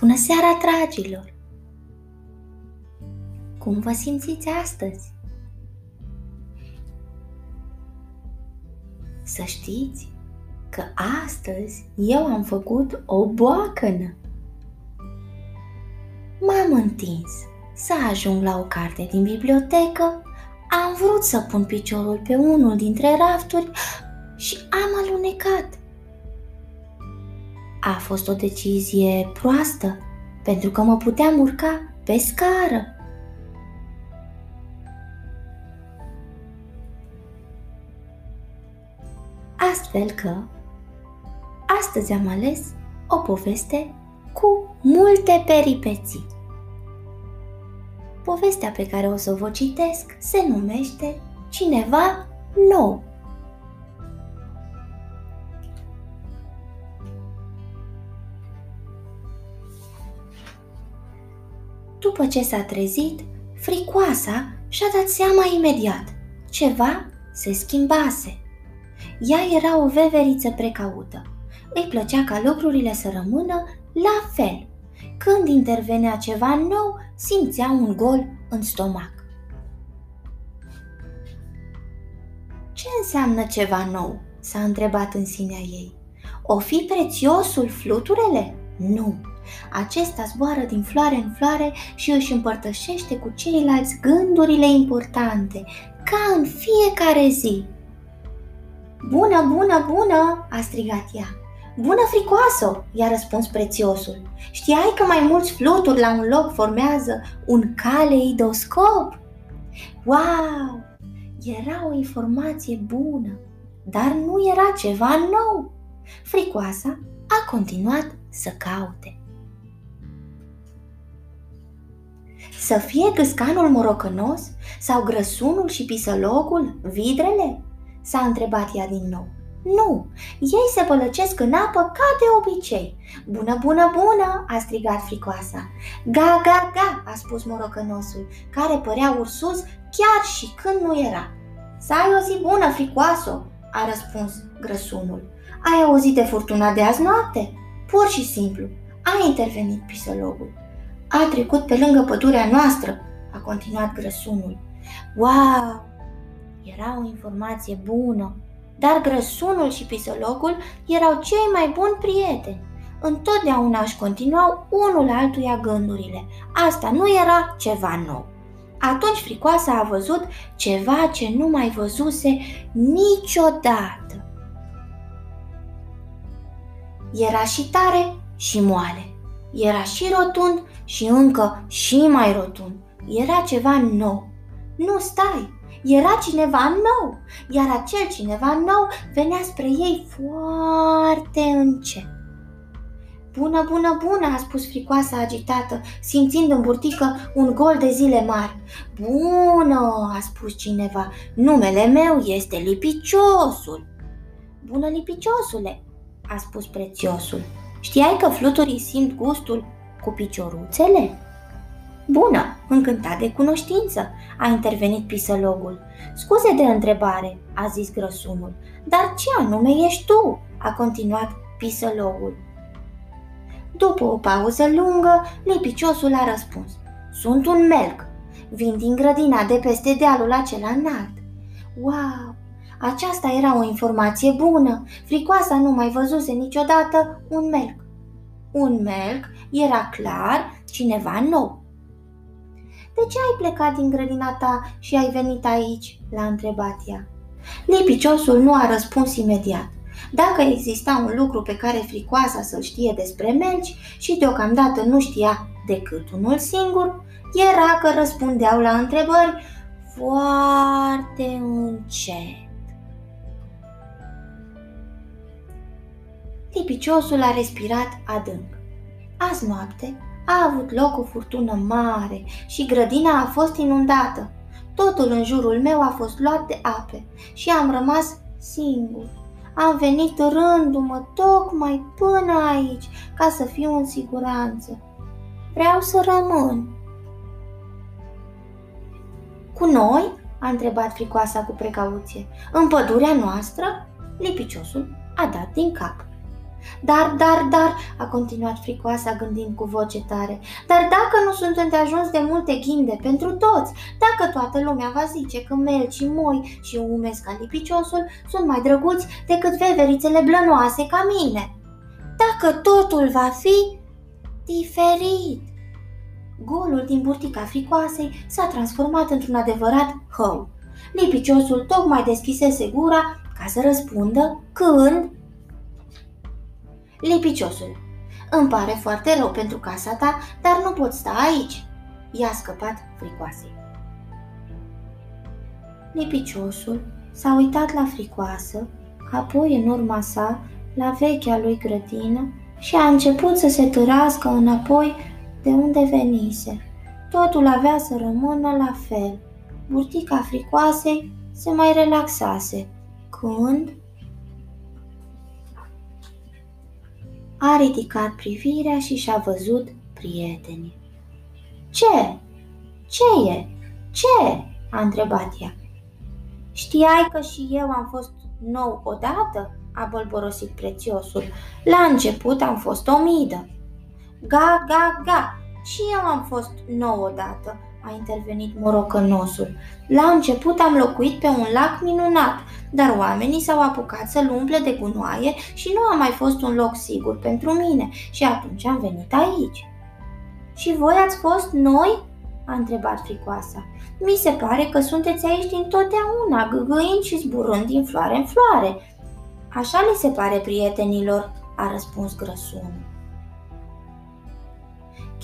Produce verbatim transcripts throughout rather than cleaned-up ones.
Bună seara, dragilor! Cum vă simțiți astăzi? Să știți că astăzi eu am făcut o boacănă. M-am întins să ajung la o carte din bibliotecă, am vrut să pun piciorul pe unul dintre rafturi și am alunecat. A fost o decizie proastă, pentru că mă puteam urca pe scară. Astfel că, astăzi am ales o poveste cu multe peripeții. Povestea pe care o să vă citesc se numește Cineva nou. După ce s-a trezit, fricoasa și-a dat seama imediat. Ceva se schimbase. Ea era o veveriță precaută. Îi plăcea ca lucrurile să rămână la fel. Când intervenea ceva nou, simțea un gol în stomac. Ce înseamnă ceva nou? S-a întrebat în sinea ei. O fi prețiosul fluturele? Nu! Acesta zboară din floare în floare și își împărtășește cu ceilalți gândurile importante, ca în fiecare zi. Bună, bună, bună, a strigat ea. Bună, fricoasă, i-a răspuns prețiosul. Știai că mai mulți fluturi la un loc formează un caleidoscop? Wow! Era o informație bună, dar nu era ceva nou. Fricoasa a continuat să caute. Să fie gâscanul morocănos sau grăsunul și pisălogul vidrele? S-a întrebat ea din nou. Nu, ei se pălăcesc în apă ca de obicei. Bună, bună, bună, a strigat fricoasa. Ga, ga, ga, a spus morocănosul, care părea ursuz chiar și când nu era. Să ai o zi bună, fricoasă, a răspuns grăsunul. Ai auzit de furtuna de azi noapte? Pur și simplu, a intervenit pisălogul. A trecut pe lângă pădurea noastră, a continuat grăsunul. Wow! Era o informație bună, dar grăsunul și pisălogul erau cei mai buni prieteni. Întotdeauna își continuau unul altuia gândurile. Asta nu era ceva nou. Atunci fricoasa a văzut ceva ce nu mai văzuse niciodată. Era și tare și moale. Era și rotund și încă și mai rotund. Era ceva nou. Nu stai! Era cineva nou, iar acel cineva nou venea spre ei foarte încet. Bună, bună, bună, a spus fricoasa agitată, simțind în burtică un gol de zile mari. Bună, a spus cineva, numele meu este Lipiciosul. Bună, Lipiciosule, a spus prețiosul. Știai că fluturii simt gustul cu picioruțele? Bună, încântat de cunoștință, a intervenit pisălogul. Scuze de întrebare, a zis grăsunul, dar ce anume ești tu? A continuat pisălogul. După o pauză lungă, Lipiciosul a răspuns. Sunt un melc, vin din grădina de peste dealul acela înalt. Wow! Aceasta era o informație bună. Fricoasa nu mai văzuse niciodată un melc. Un melc era clar cineva nou. De ce ai plecat din grădina ta și ai venit aici? L-a întrebat ea. Lipiciosul nu a răspuns imediat. Dacă exista un lucru pe care fricoasa să-l știe despre melci și deocamdată nu știa decât unul singur, era că răspundeau la întrebări foarte încet. Lipiciosul a respirat adânc. Azi noapte a avut loc o furtună mare și grădina a fost inundată. Totul în jurul meu a fost luat de ape și am rămas singur. Am venit rându-mă tocmai până aici ca să fiu în siguranță. Vreau să rămân. Cu noi? a întrebat fricoasa cu precauție. În pădurea noastră? Lipiciosul a dat din cap. Dar, dar, dar, a continuat fricoasa gândind cu voce tare, dar dacă nu sunt îndeajuns de multe ghinde pentru toți, dacă toată lumea va zice că melci și moi și umezi ca lipiciosul sunt mai drăguți decât veverițele blănoase ca mine, dacă totul va fi diferit. Golul din burtica fricoasei s-a transformat într-un adevărat hău. Lipiciosul tocmai deschisese gura ca să răspundă când... Lipiciosul, îmi pare foarte rău pentru casa ta, dar nu pot sta aici. I-a scăpat fricoasei. Lipiciosul s-a uitat la fricoasă, apoi în urma sa la vechea lui grădină și a început să se târască înapoi de unde venise. Totul avea să rămână la fel. Burtica fricoasei se mai relaxase, când... A ridicat privirea și și-a văzut prietenii. Ce? Ce e? Ce? A întrebat ea. Știai că și eu am fost nou odată? A bolborosit prețiosul. La început am fost o midă. Ga, ga, ga! Și eu am fost nou odată, a intervenit morocănosul. La început am locuit pe un lac minunat, dar oamenii s-au apucat să-l umple de gunoaie și nu a mai fost un loc sigur pentru mine și atunci am venit aici. Și voi ați fost noi? A întrebat fricoasa. Mi se pare că sunteți aici dintotdeauna, gâgâind și zburând din floare în floare. Așa le se pare prietenilor, a răspuns grăsunul.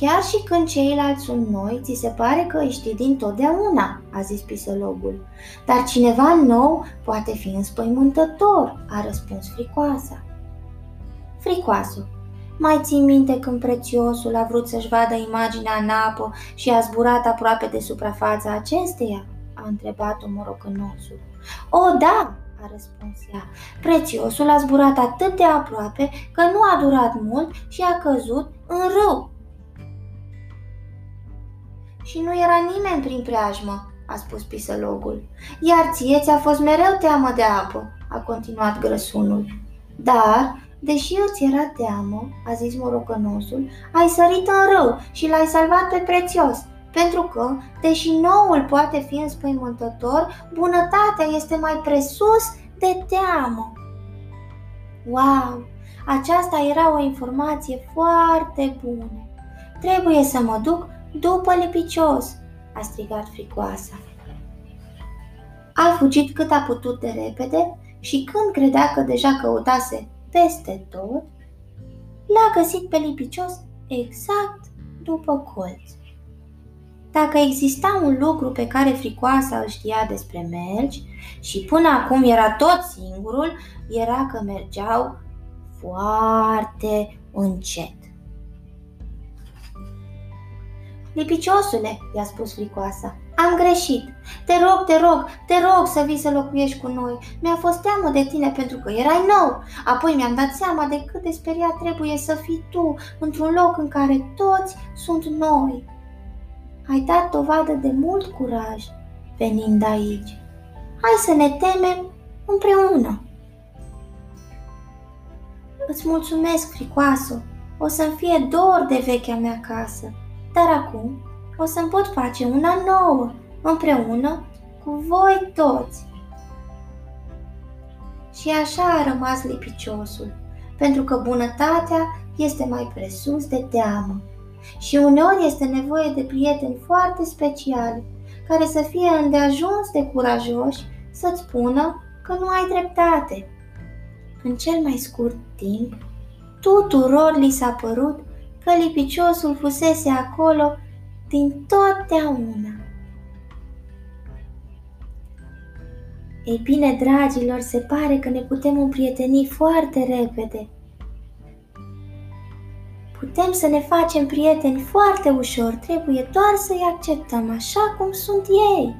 Chiar și când ceilalți sunt noi, ți se pare că îi știi dintotdeauna, a zis pisologul. Dar cineva nou poate fi înspăimântător, a răspuns fricoasa. Fricoasul, mai ții minte când prețiosul a vrut să-și vadă imaginea în apă și a zburat aproape de suprafața acesteia? A întrebat-o morocănosul. O, da! A răspuns ea. Prețiosul a zburat atât de aproape că nu a durat mult și a căzut în râu. Și nu era nimeni prin preajmă, a spus pisălogul. Iar ție ți-a fost mereu teamă de apă, a continuat grăsunul. Dar, deși îți era teamă, a zis morocănosul, ai sărit în râu și l-ai salvat pe prețios, pentru că, deși noul poate fi înspăimântător, bunătatea este mai presus de teamă. Wow! Aceasta era o informație foarte bună. Trebuie să mă duc după lipicios, a strigat fricoasa. A fugit cât a putut de repede și când credea că deja căutase peste tot, l-a găsit pe lipicios exact după colț. Dacă exista un lucru pe care fricoasa îl știa despre melci și până acum era tot singurul, era că mergeau foarte încet. Lipiciosule, i-a spus fricoasa, am greșit. Te rog, te rog, te rog să vii să locuiești cu noi. Mi-a fost teamă de tine pentru că erai nou. Apoi mi-am dat seama de cât de speriat trebuie să fii tu într-un loc în care toți sunt noi. Ai dat dovadă de mult curaj venind aici. Hai să ne temem împreună. Îți mulțumesc, fricoasă. O să-mi fie dor de vechea mea casă. Dar acum o să-mi pot face una nouă, împreună cu voi toți. Și așa a rămas lipiciosul, pentru că bunătatea este mai presus de teamă. Și uneori este nevoie de prieteni foarte speciali, care să fie îndeajuns de curajoși să-ți spună că nu ai dreptate. În cel mai scurt timp, tuturor li s-a părut că lipiciosul fusese acolo dintotdeauna. Ei bine, dragilor, se pare că ne putem împrieteni foarte repede. Putem să ne facem prieteni foarte ușor, trebuie doar să-i acceptăm așa cum sunt ei.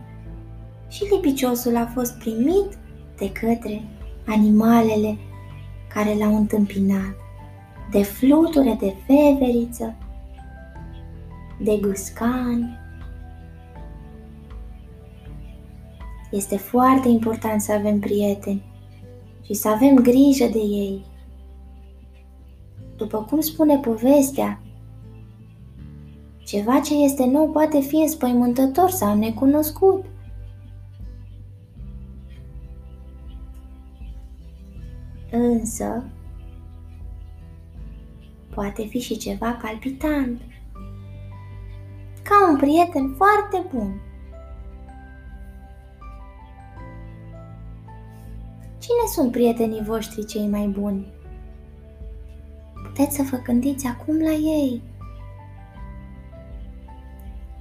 Și lipiciosul a fost primit de către animalele care l-au întâmpinat. De fluture de veveriță, de gâscani Este foarte important să avem prieteni și să avem grijă de ei. După cum spune povestea, ceva ce este nou poate fi înspăimântător sau necunoscut. Însă, poate fi și ceva palpitant, ca un prieten foarte bun. Cine sunt prietenii voștri cei mai buni? Puteți să vă gândiți acum la ei.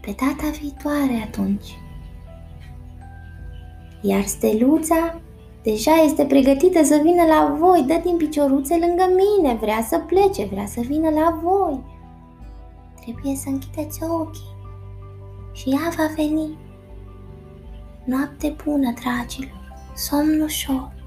Pe data viitoare atunci. Iar steluța deja este pregătită să vină la voi, dă din picioruțe lângă mine, vrea să plece, vrea să vină la voi. Trebuie să închideți ochii și ea va veni. Noapte bună, dragilor, somn ușor.